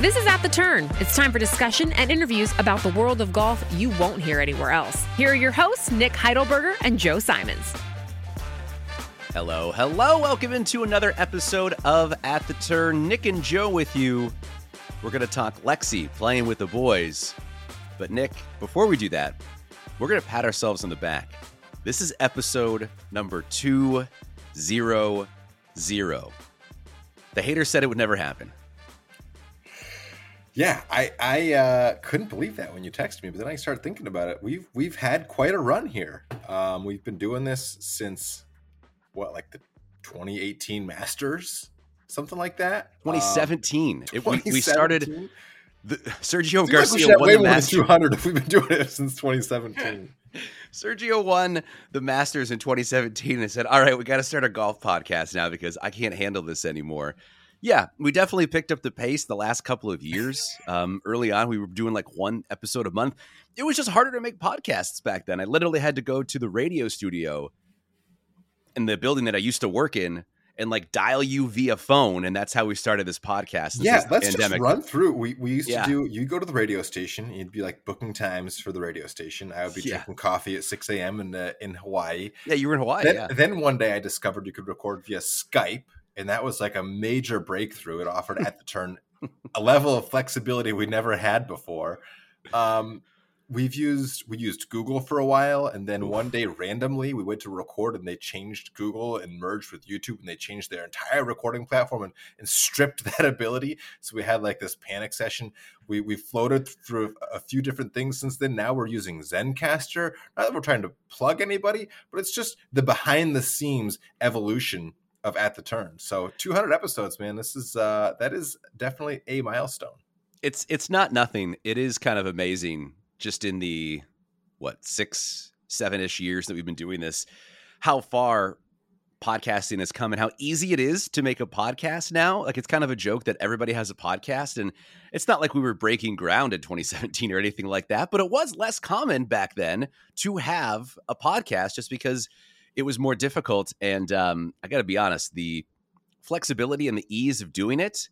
This is At The Turn. It's time for discussion and interviews about the world of golf you won't hear anywhere else. Here are your hosts, Nick Heidelberger and Joe Simons. Hello, hello. Welcome into another episode of At The Turn. Nick and Joe with you. We're going to talk Lexi playing with the boys. But Nick, before we do that, we're going to pat ourselves on the back. This is episode number 200. The hater said it would never happen. Yeah, I couldn't believe that when you texted me, but then I started thinking about it. We've had quite a run here. We've been doing this since, like the 2018 Masters? Something like that? 2017. We started, Sergio Garcia won the Masters. 200 if we've been doing it since 2017. Sergio won the Masters in 2017 and I said, all right, we got to start a golf podcast now because I can't handle this anymore. Yeah, we definitely picked up the pace the last couple of years. Early on, we were doing like one episode a month. It was just harder to make podcasts back then. I literally had to go to the radio studio in the building that I used to work in and like dial you via phone. And that's how we started this podcast. Yeah, let's just run through. We used to do, you'd go to the radio station. You'd be like booking times for the radio station. I would be drinking coffee at 6 a.m. in Hawaii. Yeah, you were in Hawaii. Then one day I discovered you could record via Skype. And that was like a major breakthrough. It offered At The Turn a level of flexibility we never had before. We used Google for a while. And then one day randomly we went to record and they changed Google and merged with YouTube and they changed their entire recording platform and stripped that ability. So we had like this panic session. We floated through a few different things since then. Now we're using Zencastr. Not that we're trying to plug anybody, but it's just the behind the scenes evolution of At The Turn. So 200 episodes, man, this is that is definitely a milestone. It's not nothing. It is kind of amazing just in the 6-7ish years that we've been doing this, how far podcasting has come and how easy it is to make a podcast now. Like, it's kind of a joke that everybody has a podcast, and it's not like we were breaking ground in 2017 or anything like that, but it was less common back then to have a podcast just because it was more difficult. And I got to be honest, the flexibility and the ease of doing it,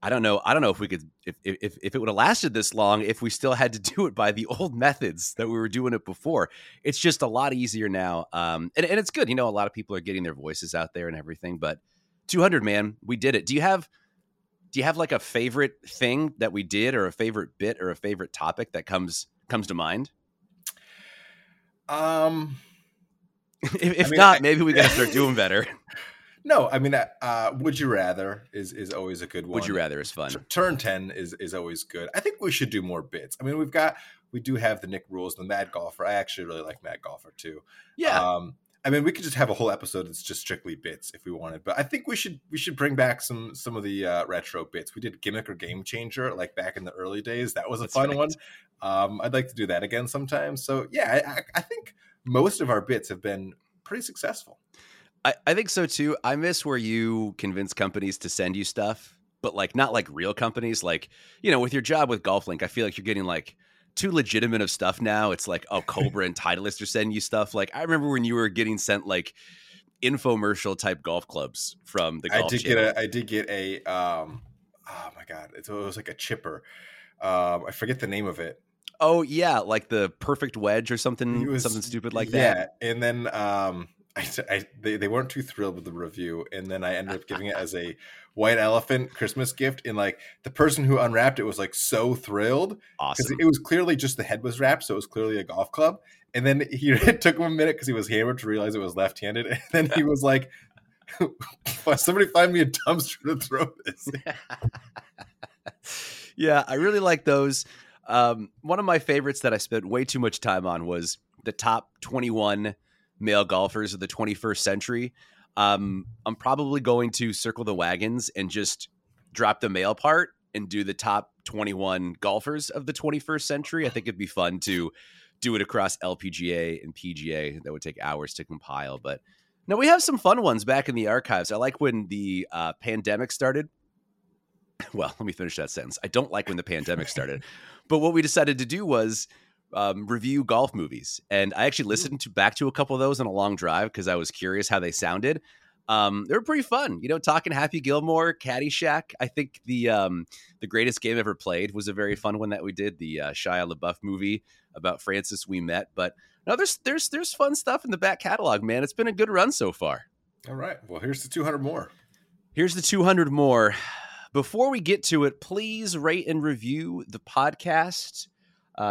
I don't know if we could, if it would have lasted this long, if we still had to do it by the old methods that we were doing it before. It's just a lot easier now. And it's good. You know, a lot of people are getting their voices out there and everything, but 200, man, we did it. Do you have like a favorite thing that we did or a favorite bit or a favorite topic that comes to mind? Maybe we got to start doing better. No, I mean, Would You Rather is always a good one. Would You Rather is fun. Turn 10 is always good. I think we should do more bits. I mean, we do have the Nick Rules and the Mad Golfer. I actually really like Mad Golfer too. Yeah. I mean, we could just have a whole episode that's just strictly bits if we wanted, but I think we should bring back some of the retro bits. We did Gimmick or Game Changer like back in the early days. That was a fun one. I'd like to do that again sometime. So yeah, I think most of our bits have been pretty successful. I think so too. I miss where you convince companies to send you stuff, but like not like real companies. Like, you know, with your job with Golf Link, I feel like you're getting like too legitimate of stuff now. It's like, oh, Cobra and Titleist are sending you stuff. Like, I remember when you were getting sent like infomercial type golf clubs from the golf channel. I did get a oh my God, it was like a chipper. I forget the name of it. Oh yeah, like the perfect wedge or something stupid like that. Yeah, and then they weren't too thrilled with the review, and then I ended up giving it as a white elephant Christmas gift, and like the person who unwrapped it was like so thrilled. Awesome. Because it was clearly just the head was wrapped, so it was clearly a golf club. And then it took him a minute because he was hammered to realize it was left-handed, and then he was like, somebody find me a dumpster to throw this. Yeah, I really like those. One of my favorites that I spent way too much time on was the top 21 male golfers of the 21st century. I'm probably going to circle the wagons and just drop the male part and do the top 21 golfers of the 21st century. I think it'd be fun to do it across LPGA and PGA. That would take hours to compile. But no, we have some fun ones back in the archives. I like when the pandemic started. Well, let me finish that sentence. I don't like when the pandemic started, but what we decided to do was review golf movies. And I actually listened back to a couple of those on a long drive because I was curious how they sounded. They were pretty fun, you know, talking Happy Gilmore, Caddyshack. I think the greatest game ever played was a very fun one that we did, the Shia LaBeouf movie about Francis Ouimet. But no, there's fun stuff in the back catalog, man. It's been a good run so far. All right. Well, here's the 200 more. Here's the 200 more. Before we get to it, please rate and review the podcast.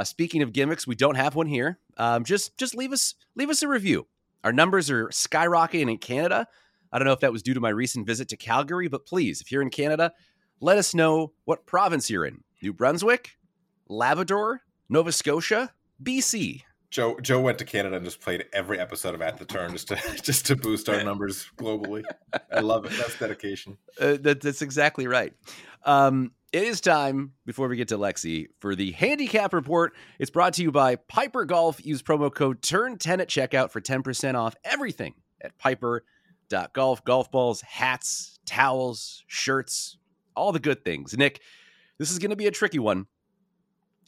Speaking of gimmicks, we don't have one here. Just leave us a review. Our numbers are skyrocketing in Canada. I don't know if that was due to my recent visit to Calgary, but please, if you're in Canada, let us know what province you're in. New Brunswick, Labrador, Nova Scotia, BC. Joe went to Canada and just played every episode of At The Turn just to boost our numbers globally. I love it. That's dedication. That's exactly right. It is time, before we get to Lexi, for the Handicap Report. It's brought to you by Piper Golf. Use promo code TURN10 at checkout for 10% off everything at piper.golf. Golf balls, hats, towels, shirts, all the good things. Nick, this is going to be a tricky one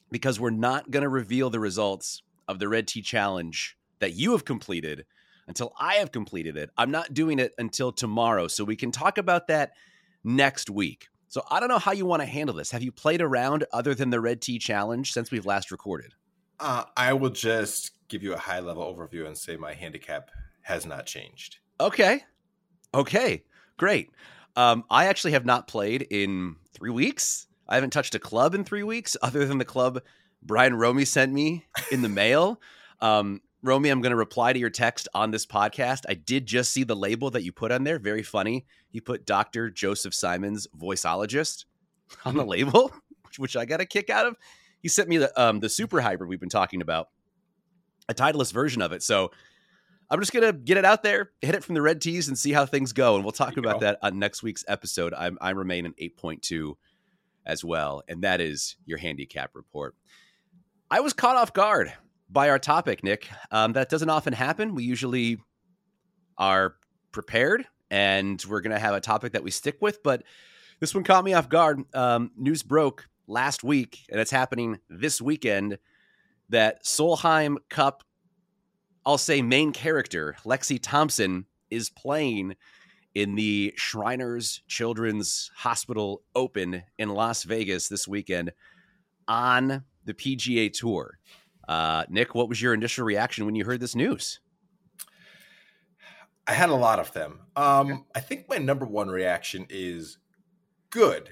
because we're not going to reveal the results of the Red Tea Challenge that you have completed until I have completed it. I'm not doing it until tomorrow, so we can talk about that next week. So I don't know how you want to handle this. Have you played a round other than the Red Tea Challenge since we've last recorded? I will just give you a high-level overview and say my handicap has not changed. Okay, great. I actually have not played in 3 weeks. I haven't touched a club in 3 weeks other than the club Brian Romy sent me in the mail. Romy, I'm going to reply to your text on this podcast. I did just see the label that you put on there. Very funny. You put Dr. Joseph Simons, voiceologist, on the label, which I got a kick out of. He sent me the super hybrid we've been talking about, a Titleist version of it. So I'm just going to get it out there, hit it from the Red Tees, and see how things go. And we'll talk about that on next week's episode. I remain an 8.2 as well. And that is your handicap report. I was caught off guard by our topic, Nick. That doesn't often happen. We usually are prepared, and we're going to have a topic that we stick with. But this one caught me off guard. News broke last week, and it's happening this weekend, that Solheim Cup, I'll say main character, Lexi Thompson, is playing in the Shriners Children's Hospital Open in Las Vegas this weekend on the PGA Tour. Nick, what was your initial reaction when you heard this news? I had a lot of them. I think my number one reaction is good,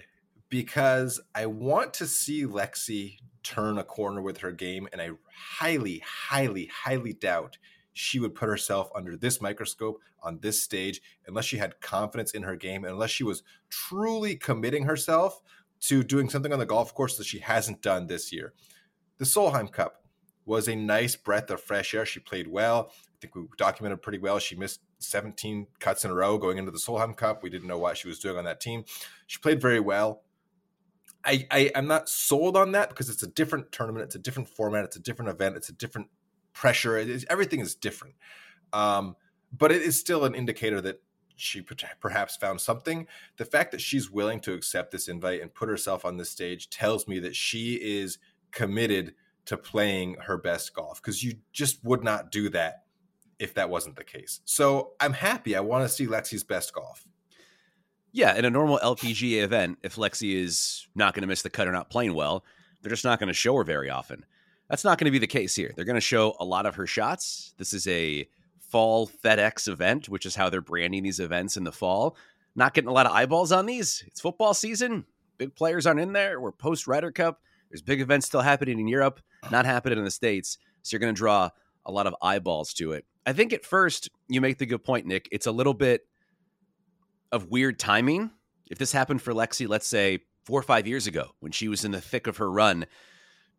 because I want to see Lexi turn a corner with her game, and I highly, highly, highly doubt she would put herself under this microscope on this stage unless she had confidence in her game, unless she was truly committing herself to doing something on the golf course that she hasn't done this year. The Solheim Cup was a nice breath of fresh air. She played well. I think we documented pretty well. She missed 17 cuts in a row going into the Solheim Cup. We didn't know what she was doing on that team. She played very well. I'm not sold on that because it's a different tournament. It's a different format. It's a different event. It's a different pressure. Everything is different. But it is still an indicator that she perhaps found something. The fact that she's willing to accept this invite and put herself on this stage tells me that she is committed to playing her best golf, because you just would not do that if that wasn't the case. So I'm happy. I want to see Lexi's best golf. Yeah, in a normal LPGA event, if Lexi is not going to miss the cut or not playing well, they're just not going to show her very often. That's not going to be the case here. They're going to show a lot of her shots. This is a fall FedEx event, which is how they're branding these events in the fall. Not getting a lot of eyeballs on these. It's football season. Big players aren't in there. We're post Ryder Cup. There's big events still happening in Europe, not happening in the States. So you're going to draw a lot of eyeballs to it. I think at first you make the good point, Nick. It's a little bit of weird timing. If this happened for Lexi, let's say 4 or 5 years ago when she was in the thick of her run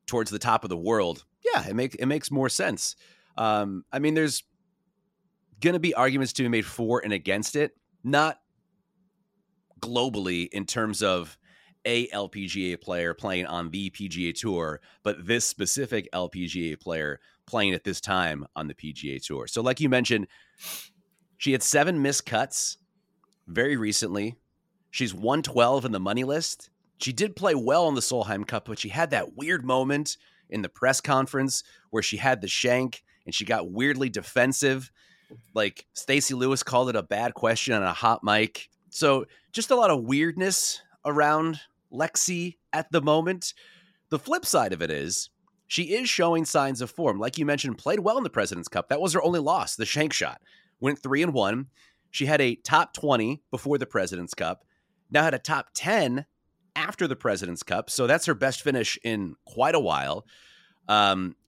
towards the top of the world, yeah, it makes more sense. I mean, there's going to be arguments to be made for and against it, not globally in terms of a LPGA player playing on the PGA Tour, but this specific LPGA player playing at this time on the PGA Tour. So like you mentioned, she had 7 missed cuts very recently. She's 112 in the money list. She did play well on the Solheim Cup, but she had that weird moment in the press conference where she had the shank and she got weirdly defensive. Like Stacy Lewis called it a bad question on a hot mic. So just a lot of weirdness around Lexi at the moment. The flip side of it is she is showing signs of form. Like you mentioned, played well in the President's Cup. That was her only loss, the shank shot. Went 3-1. She had a top 20 before the President's Cup. Now had a top 10 after the President's Cup. So that's her best finish in quite a while.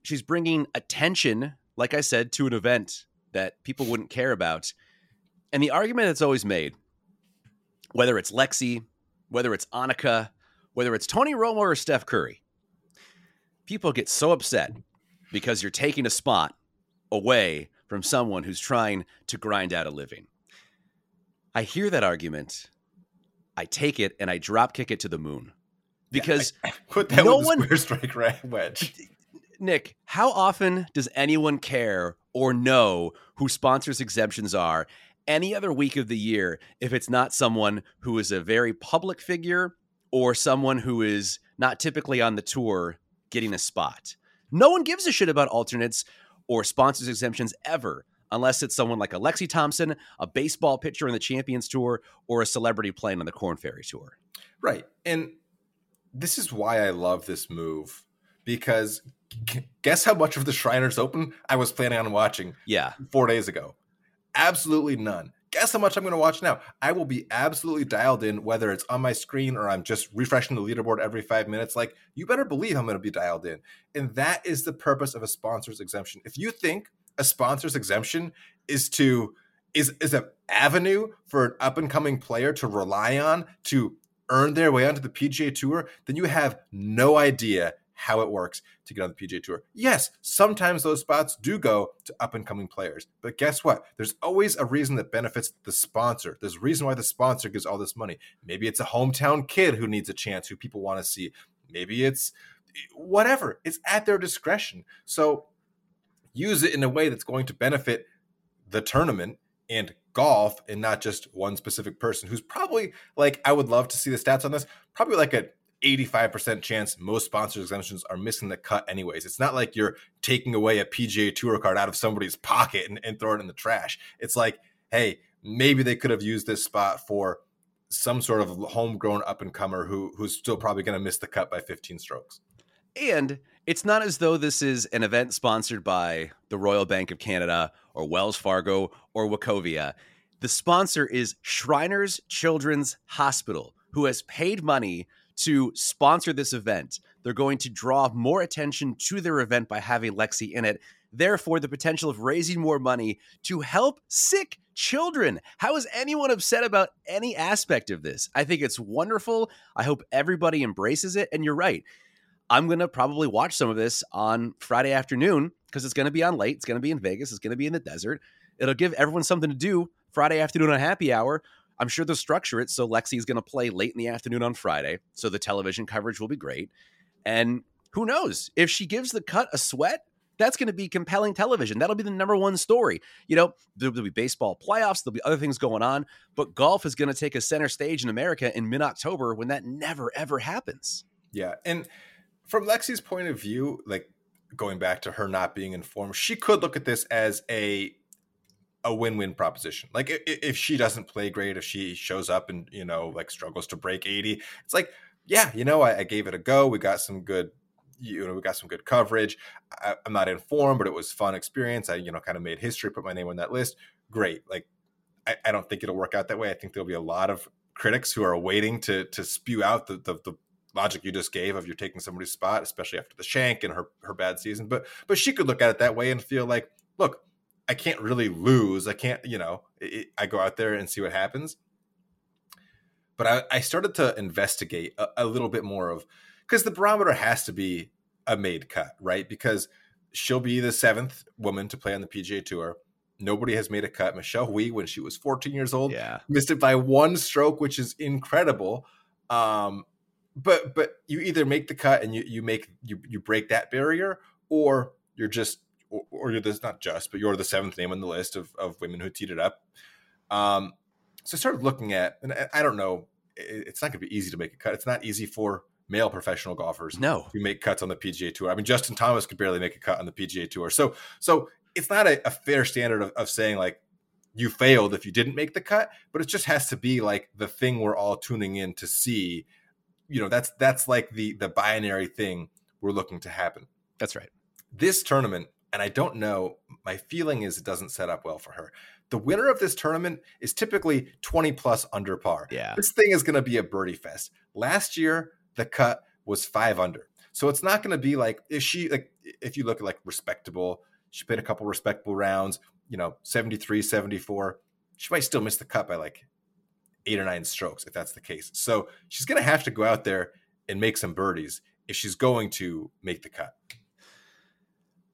She's bringing attention, like I said, to an event that people wouldn't care about. And the argument that's always made, whether it's Lexi, whether it's Annika, whether it's Tony Romo or Steph Curry, people get so upset because you're taking a spot away from someone who's trying to grind out a living. I hear that argument, I take it, and I drop kick it to the moon. Because yeah, put that no one square strike right wedge. Nick, how often does anyone care or know who sponsors exemptions are any other week of the year if it's not someone who is a very public figure or someone who is not typically on the tour getting a spot? No one gives a shit about alternates or sponsors exemptions ever, unless it's someone like a Lexi Thompson, a baseball pitcher in the Champions Tour, or a celebrity playing on the Corn Ferry Tour. Right. And this is why I love this move, because guess how much of the Shriners Open I was planning on watching 4 days ago? Absolutely none. Guess how much I'm going to watch now? I will be absolutely dialed in, whether it's on my screen or I'm just refreshing the leaderboard every 5 minutes. Like, you better believe I'm going to be dialed in. And that is the purpose of a sponsor's exemption. If you think a sponsor's exemption is an avenue for an up-and-coming player to rely on to earn their way onto the PGA Tour, then you have no idea how it works to get on the PGA Tour. Yes, sometimes those spots do go to up-and-coming players. But guess what? There's always a reason that benefits the sponsor. There's a reason why the sponsor gives all this money. Maybe it's a hometown kid who needs a chance, who people want to see. Maybe it's whatever. It's at their discretion. So use it in a way that's going to benefit the tournament and golf, and not just one specific person who's probably, like, I would love to see the stats on this, probably like a 85% chance most sponsor exemptions are missing the cut anyways. It's not like you're taking away a PGA Tour card out of somebody's pocket and throw it in the trash. It's like, hey, maybe they could have used this spot for some sort of homegrown up-and-comer who's still probably going to miss the cut by 15 strokes. And it's not as though this is an event sponsored by the Royal Bank of Canada or Wells Fargo or Wachovia. The sponsor is Shriners Children's Hospital, who has paid money to sponsor this event. They're going to draw more attention to their event by having Lexi in it. Therefore, the potential of raising more money to help sick children. How is anyone upset about any aspect of this? I think it's wonderful. I hope everybody embraces it. And you're right. I'm going to probably watch some of this on Friday afternoon because it's going to be on late. It's going to be in Vegas. It's going to be in the desert. It'll give everyone something to do Friday afternoon on happy hour. I'm sure they'll structure it so Lexi is going to play late in the afternoon on Friday, so the television coverage will be great. And who knows? If she gives the cut a sweat, that's going to be compelling television. That'll be the number one story. You know, there'll be baseball playoffs. There'll be other things going on. But golf is going to take a center stage in America in mid-October when that never, ever happens. Yeah. And from Lexi's point of view, like going back to her not being informed, she could look at this as a win-win proposition. Like if she doesn't play great, if she shows up and, you know, like struggles to break 80, it's like, yeah, you know, I gave it a go. We got some good, you know, we got some good coverage. I'm not informed, but it was a fun experience. I, you know, kind of made history, put my name on that list. Great. Like, I don't think it'll work out that way. I think there'll be a lot of critics who are waiting to spew out the logic you just gave of you're taking somebody's spot, especially after the shank and her bad season. But she could look at it that way and feel like, look, I can't really lose. I can't, you know, I go out there and see what happens. But I started to investigate a little bit more of, because the barometer has to be a made cut, right? Because she'll be the seventh woman to play on the PGA Tour. Nobody has made a cut. Michelle Wie, when she was 14 years old, missed it by one stroke, which is incredible. But you either make the cut and you break that barrier, or you're just, or you're this, not just, but you're the seventh name on the list of women who teed it up. So I started looking at, and I don't know, it's not going to be easy to make a cut. It's not easy for male professional golfers. No. To make cuts on the PGA Tour. I mean, Justin Thomas could barely make a cut on the PGA Tour. So it's not a fair standard of saying like you failed if you didn't make the cut, but it just has to be like the thing we're all tuning in to see. You know, that's like the binary thing we're looking to happen. That's right. This tournament, and I don't know, my feeling is it doesn't set up well for her. The winner of this tournament is typically 20 plus under par. Yeah. This thing is going to be a birdie fest. Last year, the cut was 5 under. So it's not going to be like, if she, like, if you look at like respectable, she played a couple respectable rounds, you know, 73, 74, she might still miss the cut by like 8 or 9 strokes if that's the case. So she's going to have to go out there and make some birdies if she's going to make the cut.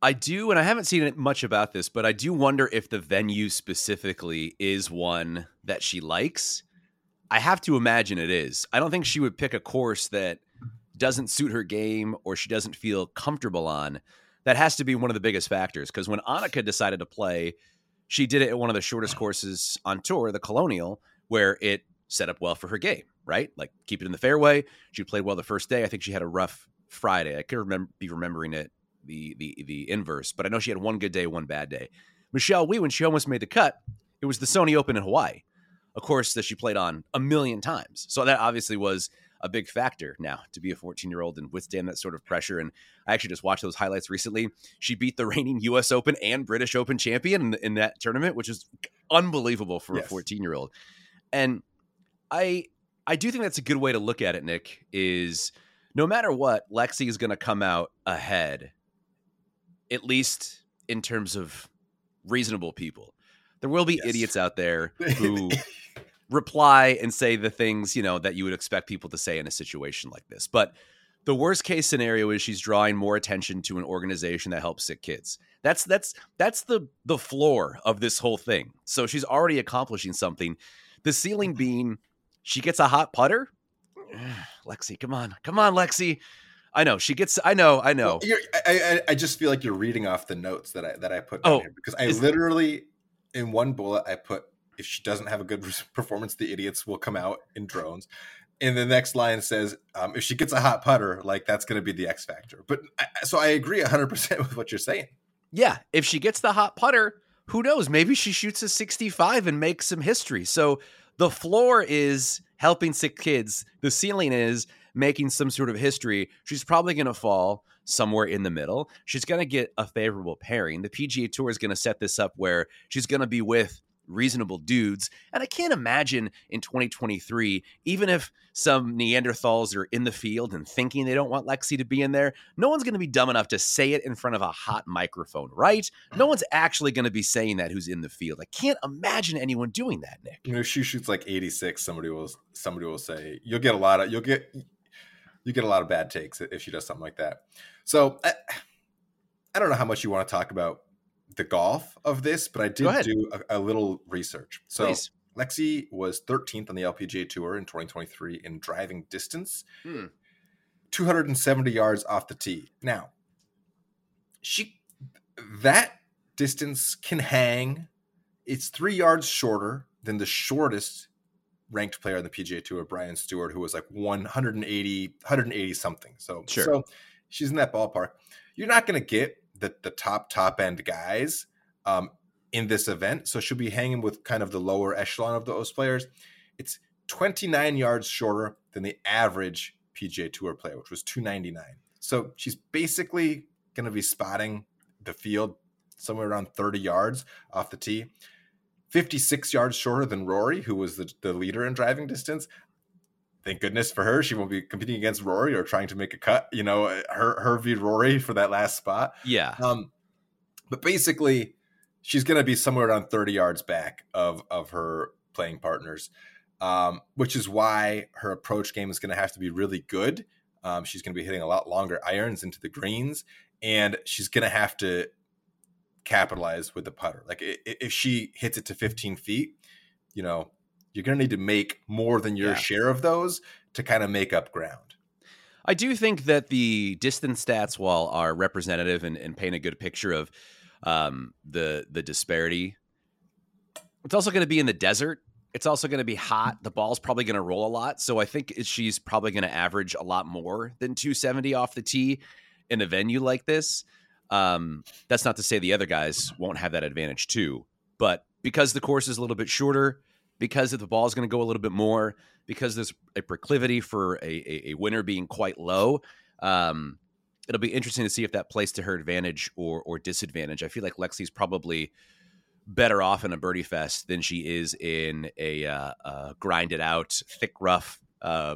I do, and I haven't seen much about this, but I do wonder if the venue specifically is one that she likes. I have to imagine it is. I don't think she would pick a course that doesn't suit her game or she doesn't feel comfortable on. That has to be one of the biggest factors, because when Annika decided to play, she did it at one of the shortest courses on tour, the Colonial, where it set up well for her game, right? Like, keep it in the fairway. She played well the first day. I think she had a rough Friday. I could remembering it the inverse, but I know she had one good day, one bad day. Michelle Wie, when she almost made the cut, it was the Sony Open in Hawaii, a course that she played on 1,000,000 times. So that obviously was a big factor now to be a 14-year-old and withstand that sort of pressure. And I actually just watched those highlights recently. She beat the reigning U.S. Open and British Open champion in that tournament, which is unbelievable for a 14-year-old. And I do think that's a good way to look at it, Nick, is no matter what, Lexi is going to come out ahead, at least in terms of reasonable people. There will be idiots out there who reply and say the things, you know, that you would expect people to say in a situation like this. But the worst case scenario is she's drawing more attention to an organization that helps sick kids. That's the floor of this whole thing. So she's already accomplishing something. The ceiling being she gets a hot putter. Lexi, come on, Lexi. I know she gets. I know. Well, I just feel like you're reading off the notes that I put down here, because I literally in one bullet I put, if she doesn't have a good performance, the idiots will come out in drones. And the next line says, if she gets a hot putter, like that's going to be the X factor. But so I agree 100% with what you're saying. Yeah, if she gets the hot putter, who knows? Maybe she shoots a 65 and makes some history. So the floor is helping sick kids. The ceiling is making some sort of history. She's probably going to fall somewhere in the middle. She's going to get a favorable pairing. The PGA Tour is going to set this up where she's going to be with reasonable dudes. And I can't imagine in 2023, even if some Neanderthals are in the field and thinking they don't want Lexi to be in there, no one's going to be dumb enough to say it in front of a hot microphone, right? No one's actually going to be saying that who's in the field. I can't imagine anyone doing that, Nick. You know, if she shoots like 86, somebody will say, you get a lot of bad takes if she does something like that. So I don't know how much you want to talk about the golf of this, but I did do a little research. So please. Lexi was 13th on the LPGA Tour in 2023 in driving distance, 270 yards off the tee. Now, that distance can hang. It's 3 yards shorter than the shortest ranked player on the PGA Tour, Brian Stewart, who was like 180 something. So she's in that ballpark. You're not going to get the top end guys in this event. So she'll be hanging with kind of the lower echelon of those players. It's 29 yards shorter than the average PGA Tour player, which was 299. So she's basically going to be spotting the field somewhere around 30 yards off the tee. 56 yards shorter than Rory, who was the leader in driving distance. Thank goodness for her. She won't be competing against Rory or trying to make a cut, you know, her v Rory for that last spot. Yeah. But basically, she's going to be somewhere around 30 yards back of her playing partners, which is why her approach game is going to have to be really good. She's going to be hitting a lot longer irons into the greens, and she's going to have to capitalize with the putter. Like if she hits it to 15 feet, you know, you're going to need to make more than your share of those to kind of make up ground. I do think that the distance stats, while are representative and paint a good picture of the disparity, it's also going to be in the desert. It's also going to be hot. The ball's probably going to roll a lot. So I think she's probably going to average a lot more than 270 off the tee in a venue like this. That's not to say the other guys won't have that advantage too, but because the course is a little bit shorter, because if the ball is going to go a little bit more, because there's a proclivity for a winner being quite low, it'll be interesting to see if that plays to her advantage or disadvantage. I feel like Lexi's probably better off in a birdie fest than she is in a grind it out, thick rough,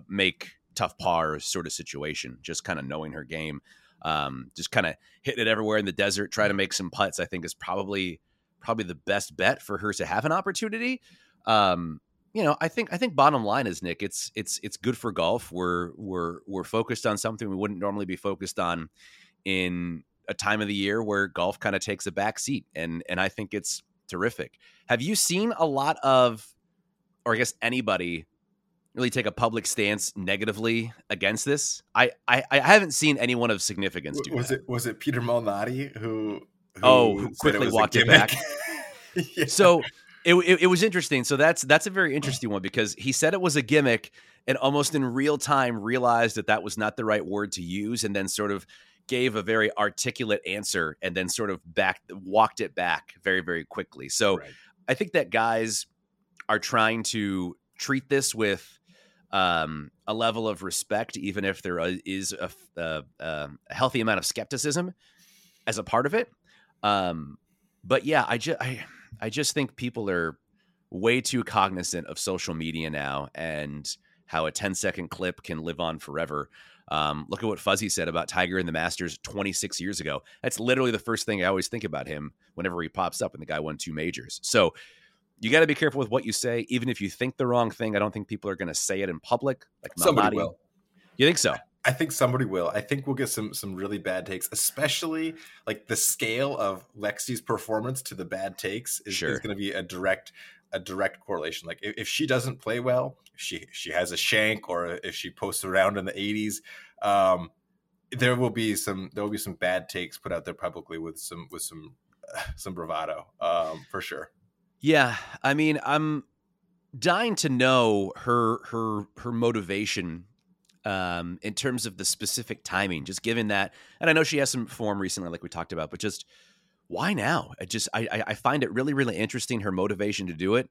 make tough par sort of situation. Just kind of knowing her game, just kind of hitting it everywhere in the desert, trying to make some putts, I think is probably the best bet for her to have an opportunity. You know, I think bottom line is, Nick, it's good for golf. We're focused on something we wouldn't normally be focused on in a time of the year where golf kind of takes a back seat. And I think it's terrific. Have you seen a lot of, or I guess anybody really take a public stance negatively against this? I haven't seen anyone of significance do that. Was it Peter Malnati who quickly walked it back? Yeah. So It was interesting. So that's a very interesting one, because he said it was a gimmick and almost in real time realized that was not the right word to use, and then sort of gave a very articulate answer and then sort of walked it back very, very quickly. So right. I think that guys are trying to treat this with a level of respect, even if there is a healthy amount of skepticism as a part of it. But yeah, I just think people are way too cognizant of social media now and how a 10-second clip can live on forever. Look at what Fuzzy said about Tiger in the Masters 26 years ago. That's literally the first thing I always think about him whenever he pops up, and the guy won 2 majors. So you got to be careful with what you say. Even if you think the wrong thing, I don't think people are going to say it in public. Like somebody will. You think so? I think somebody will. I think we'll get some really bad takes, especially like the scale of Lexi's performance to the bad takes is going to be a direct correlation. Like if she doesn't play well, she has a shank, or if she posts around in the 80s, there will be some bad takes put out there publicly with some bravado, for sure. Yeah, I mean, I'm dying to know her motivation. In terms of the specific timing, just given that, and I know she has some form recently, like we talked about, but just why now? I find it really, really interesting, her motivation to do it.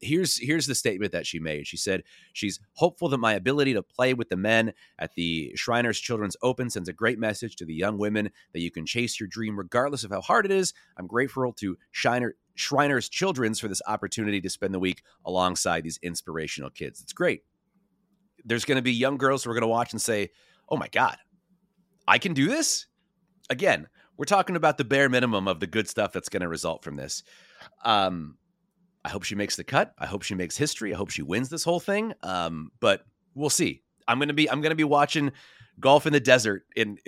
Here's the statement that she made. She said, "She's hopeful that my ability to play with the men at the Shriners Children's Open sends a great message to the young women that you can chase your dream regardless of how hard it is. I'm grateful to Shriners Children's for this opportunity to spend the week alongside these inspirational kids." It's great. There's going to be young girls who are going to watch and say, "Oh my God, I can do this." Again, we're talking about the bare minimum of the good stuff that's going to result from this. I hope she makes the cut. I hope she makes history. I hope she wins this whole thing. But we'll see. I'm going to be watching golf in the desert in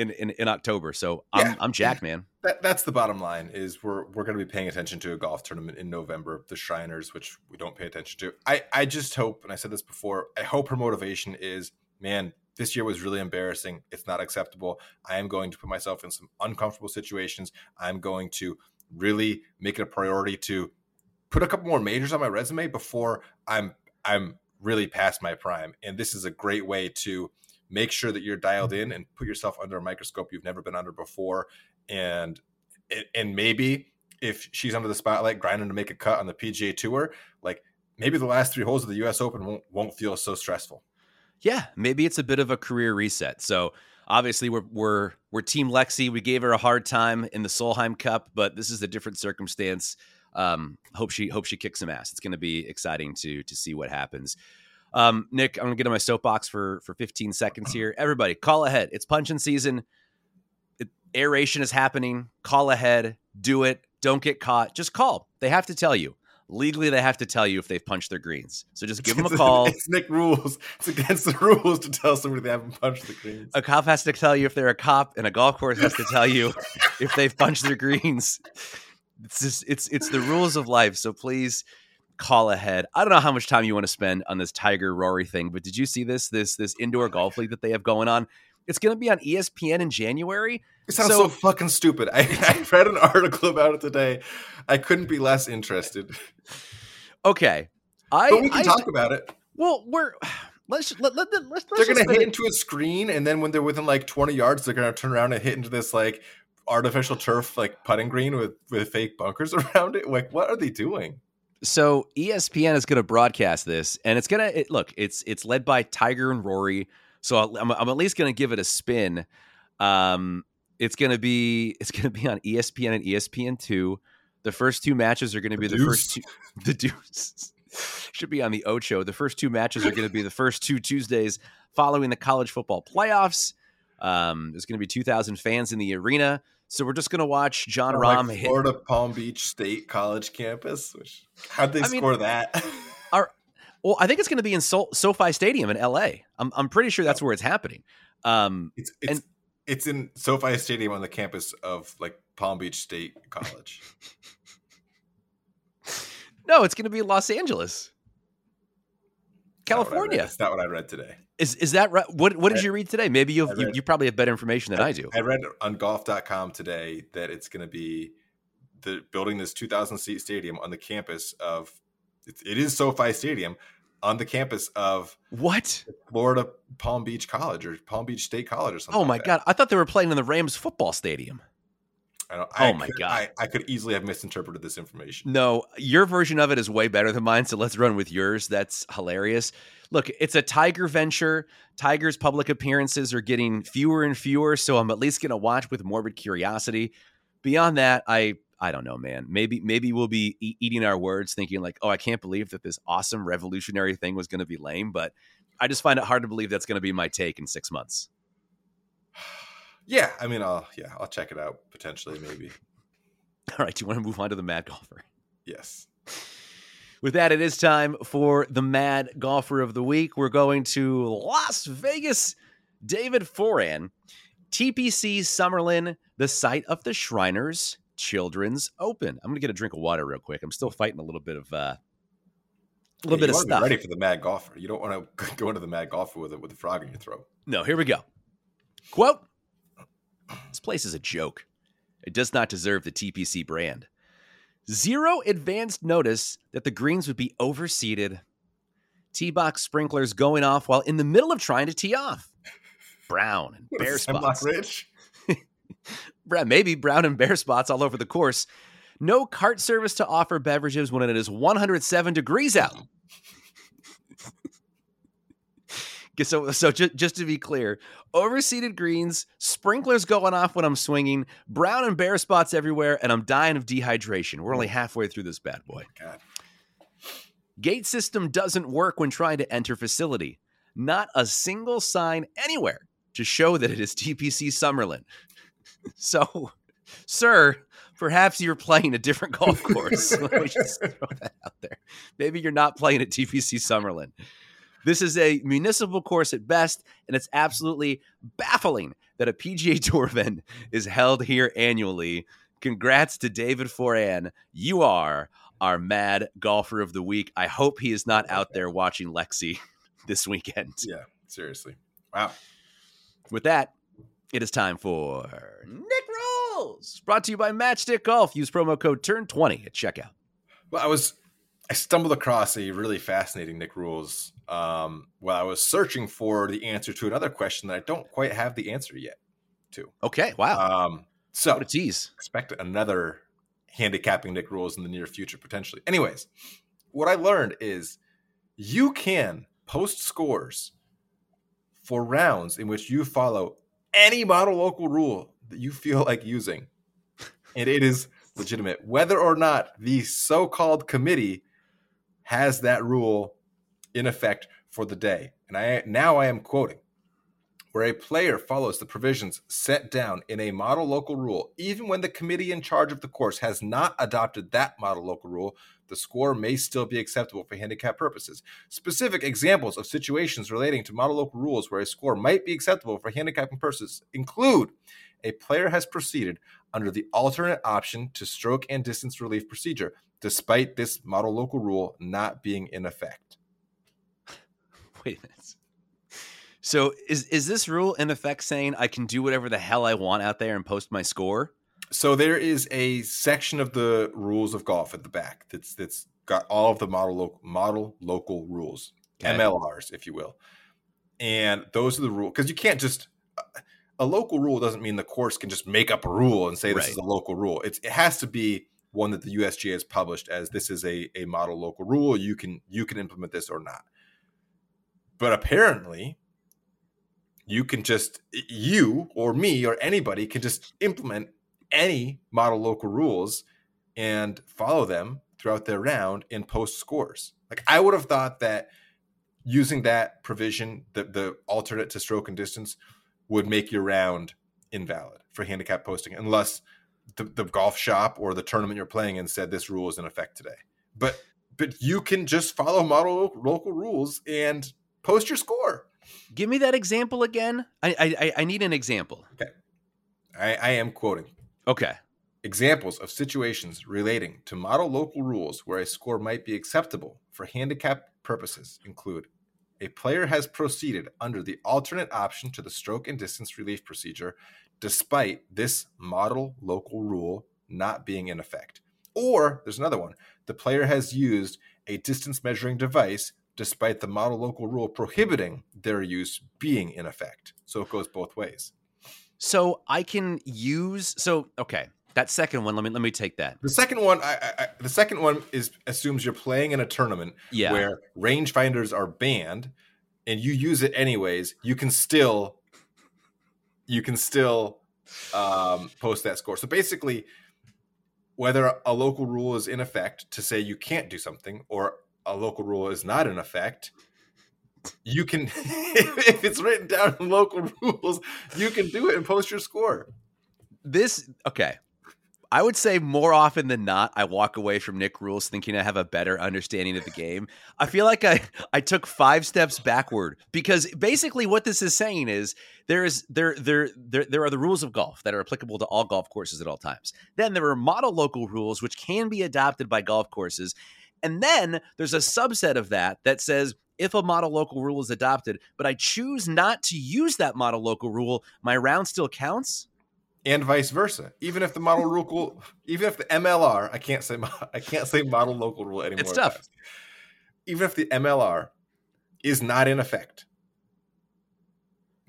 October. So I'm jacked, man. That's the bottom line, is we're going to be paying attention to a golf tournament in November, the Shriners, which we don't pay attention to. I just hope, and I said this before, I hope her motivation is, man, this year was really embarrassing. It's not acceptable. I am going to put myself in some uncomfortable situations. I'm going to really make it a priority to put a couple more majors on my resume before I'm really past my prime. And this is a great way to make sure that you're dialed in and put yourself under a microscope you've never been under before. And maybe if she's under the spotlight grinding to make a cut on the PGA Tour, like maybe the last 3 holes of the U.S. Open won't feel so stressful. Yeah, maybe it's a bit of a career reset. So obviously we're Team Lexi. We gave her a hard time in the Solheim Cup, but this is a different circumstance. Hope she kicks some ass. It's going to be exciting to see what happens. Nick, I'm going to get on my soapbox for 15 seconds here. Everybody, call ahead. It's punching season. Aeration is happening. Call ahead. Do it. Don't get caught. Just call. They have to tell you. Legally, they have to tell you if they've punched their greens. So just give them a call. It's Nick rules. It's against the rules to tell somebody they haven't punched the greens. A cop has to tell you if they're a cop, and a golf course has to tell you if they've punched their greens. It's just, it's the rules of life. So please call ahead. I don't know how much time you want to spend on this Tiger Rory thing, but did you see this indoor golf league that they have going on? It's going to be on ESPN in January. It sounds so fucking stupid. I read an article about it today. I couldn't be less interested. Okay. But we can talk about it. Well, they're going to hit into a screen, and then when they're within like 20 yards, they're going to turn around and hit into this like artificial turf, like putting green with fake bunkers around it? Like, what are they doing? So ESPN is going to broadcast this, and it's going to look. It's led by Tiger and Rory, so I'm at least going to give it a spin. It's going to be on ESPN and ESPN2. The first two matches are going to be the Deuce. Should be on the Ocho. The first two matches are going to be the first two Tuesdays following the college football playoffs. There's going to be 2,000 fans in the arena. So we're just going to watch John Rahm hit. Florida Palm Beach State College campus. How'd they score that? Well, I think it's going to be in SoFi Stadium in L.A. I'm pretty sure that's where it's happening. It's in SoFi Stadium on the campus of like Palm Beach State College. No, it's going to be Los Angeles, California. That's not what I read today. Is that right? What did you read today? Maybe you probably have better information than I do. I read on golf.com today that it's going to be building this 2,000-seat stadium on the campus of – it is SoFi Stadium on the campus of – What? Florida Palm Beach College or Palm Beach State College or something. Oh, my God. I thought they were playing in the Rams football stadium. God. I could easily have misinterpreted this information. No, your version of it is way better than mine, so let's run with yours. That's hilarious. Look, it's a Tiger venture. Tiger's public appearances are getting fewer and fewer, so I'm at least going to watch with morbid curiosity. Beyond that, I don't know, man. Maybe we'll be eating our words thinking like, oh, I can't believe that this awesome revolutionary thing was going to be lame, but I just find it hard to believe that's going to be my take in 6 months. Yeah, I mean, I'll check it out potentially, maybe. All right, do you want to move on to the Mad Golfer? Yes. With that, it is time for the Mad Golfer of the Week. We're going to Las Vegas. David Foran, TPC Summerlin, the site of the Shriners Children's Open. I'm going to get a drink of water real quick. I'm still fighting a little bit of stuff. You want to be ready for the Mad Golfer. You don't want to go into the Mad Golfer with a frog in your throat. No, here we go. Quote. This place is a joke. It does not deserve the TPC brand. Zero advanced notice that the greens would be overseeded. Tee box sprinklers going off while in the middle of trying to tee off. Brown and bare spots. Maybe brown and bare spots all over the course. No cart service to offer beverages when it is 107 degrees out. So just to be clear, overseeded greens, sprinklers going off when I'm swinging, brown and bare spots everywhere, and I'm dying of dehydration. We're only halfway through this bad boy. God. Gate system doesn't work when trying to enter facility. Not a single sign anywhere to show that it is TPC Summerlin. So, sir, perhaps you're playing a different golf course. Let me just throw that out there. Maybe you're not playing at TPC Summerlin. This is a municipal course at best, and it's absolutely baffling that a PGA Tour event is held here annually. Congrats to David Foran. You are our Mad Golfer of the Week. I hope he is not out there watching Lexi this weekend. Yeah, seriously. Wow. With that, it is time for Nick Rolls, brought to you by Matchstick Golf. Use promo code TURN20 at checkout. Well, I stumbled across a really fascinating Nick Rules while I was searching for the answer to another question that I don't quite have the answer yet to. Okay, wow. So what a tease. Expect another handicapping Nick Rules in the near future, potentially. Anyways, what I learned is you can post scores for rounds in which you follow any model local rule that you feel like using, and it is legitimate, whether or not the so-called committee has that rule in effect for the day. And I am quoting, where a player follows the provisions set down in a model local rule, even when the committee in charge of the course has not adopted that model local rule, the score may still be acceptable for handicap purposes. Specific examples of situations relating to model local rules where a score might be acceptable for handicapping purposes include a player has proceeded under the alternate option to stroke and distance relief procedure, despite this model local rule not being in effect. Wait a minute. So is this rule in effect saying I can do whatever the hell I want out there and post my score? So there is a section of the rules of golf at the back that's got all of the model local rules, okay. MLRs, if you will. And those are the rules. Because you can't just a local rule doesn't mean the course can just make up a rule and say this is a local rule. It has to be one that the USGA has published as this is a model local rule. You can implement this or not. But apparently you can just, you or me or anybody can just implement any model local rules and follow them throughout their round and post scores. Like, I would have thought that using that provision, the alternate to stroke and distance, would make your round invalid for handicap posting, unless the golf shop or the tournament you're playing in said this rule is in effect today. But you can just follow model local rules and post your score. Give me that example again. I need an example. Okay. I am quoting. Okay. Examples of situations relating to model local rules where a score might be acceptable for handicap purposes include: a player has proceeded under the alternate option to the stroke and distance relief procedure despite this model local rule not being in effect. Or, there's another one, the player has used a distance measuring device despite the model local rule prohibiting their use being in effect. So it goes both ways. So I can use, so, okay, that second one, let me take that. The second one, assumes you're playing in a tournament where rangefinders are banned, and you use it anyways. You can still post that score. So basically, whether a local rule is in effect to say you can't do something, or a local rule is not in effect, you can, if it's written down in local rules, you can do it and post your score. I would say more often than not, I walk away from Nick Rules thinking I have a better understanding of the game. I feel like I took 5 steps backward, because basically what this is saying is there are the rules of golf that are applicable to all golf courses at all times. Then there are model local rules which can be adopted by golf courses. And then there's a subset of that that says, if a model local rule is adopted, but I choose not to use that model local rule, my round still counts. And vice versa. Even if the model rule, even if the MLR, I can't say model local rule anymore. It's tough. Even if the MLR is not in effect,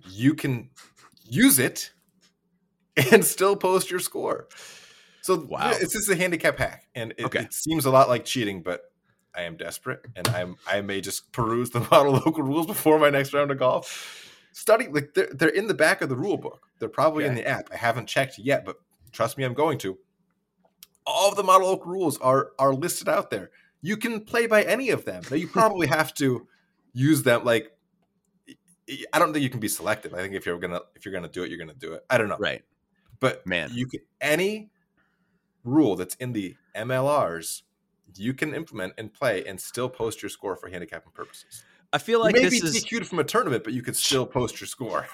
you can use it and still post your score. So it's just a handicap hack, and it seems a lot like cheating, but I am desperate, and I may just peruse the model local rules before my next round of golf. Study, like, they're in the back of the rule book. They're probably in the app. I haven't checked yet, but trust me, I'm going to. All of the model oak rules are listed out there. You can play by any of them. Now, you probably have to use them. Like, I don't think you can be selective. I think if you're gonna do it, you're gonna do it. I don't know. Right. But man, you can, any rule that's in the MLRs, you can implement and play and still post your score for handicapping purposes. I feel like maybe this is DQ'd from a tournament, but you could still post your score.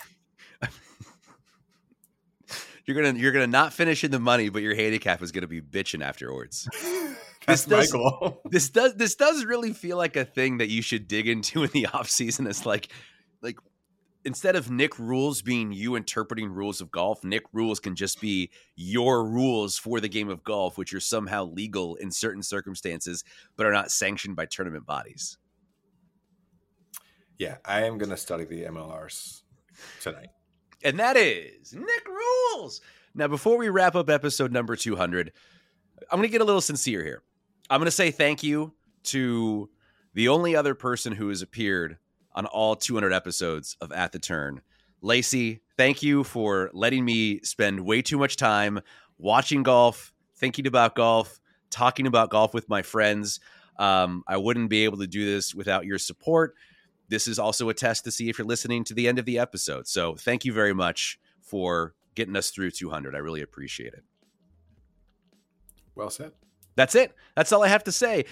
You're gonna not finish in the money, but your handicap is gonna be bitching afterwards. That's Michael. This does really feel like a thing that you should dig into in the off season. It's like instead of Nick Rules being you interpreting rules of golf, Nick Rules can just be your rules for the game of golf, which are somehow legal in certain circumstances, but are not sanctioned by tournament bodies. Yeah, I am going to study the MLRs tonight. And that is Nick Rules. Now, before we wrap up episode number 200, I'm going to get a little sincere here. I'm going to say thank you to the only other person who has appeared on all 200 episodes of At The Turn. Lacey, thank you for letting me spend way too much time watching golf, thinking about golf, talking about golf with my friends. I wouldn't be able to do this without your support. This is also a test to see if you're listening to the end of the episode. So thank you very much for getting us through 200. I really appreciate it. Well said. That's it. That's all I have to say.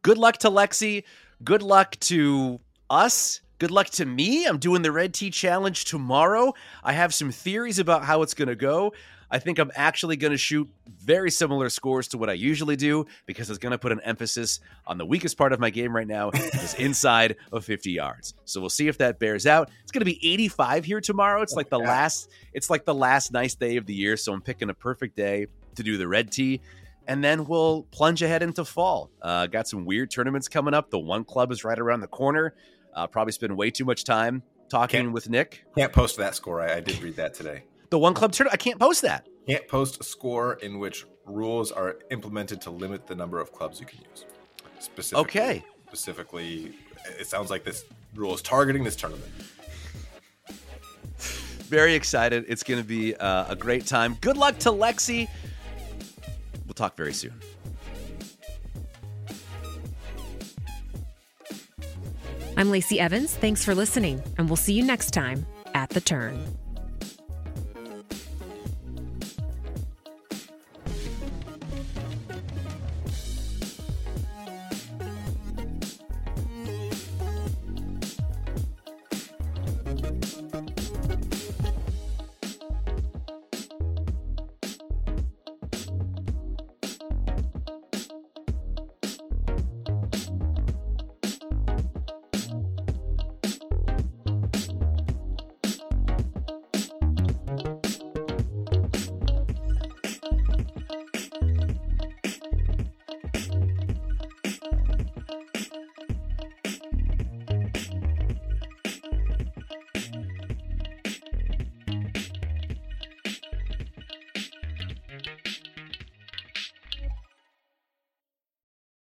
Good luck to Lexi. Good luck to us. Good luck to me. I'm doing the Red Tea Challenge tomorrow. I have some theories about how it's going to go. I think I'm actually going to shoot very similar scores to what I usually do, because it's going to put an emphasis on the weakest part of my game right now, which is inside of 50 yards. So we'll see if that bears out. It's going to be 85 here tomorrow. It's like the last nice day of the year. So I'm picking a perfect day to do the Red Tea, and then we'll plunge ahead into fall. Got some weird tournaments coming up. The One Club is right around the corner. Probably spend way too much time talking with Nick. Can't post that score. I did read that today. the one club tournament, I can't post that. Can't post a score in which rules are implemented to limit the number of clubs you can use. Specifically, it sounds like this rule is targeting this tournament. Very excited. It's going to be a great time. Good luck to Lexi. We'll talk very soon. I'm Lacey Evans. Thanks for listening, and we'll see you next time at The Turn.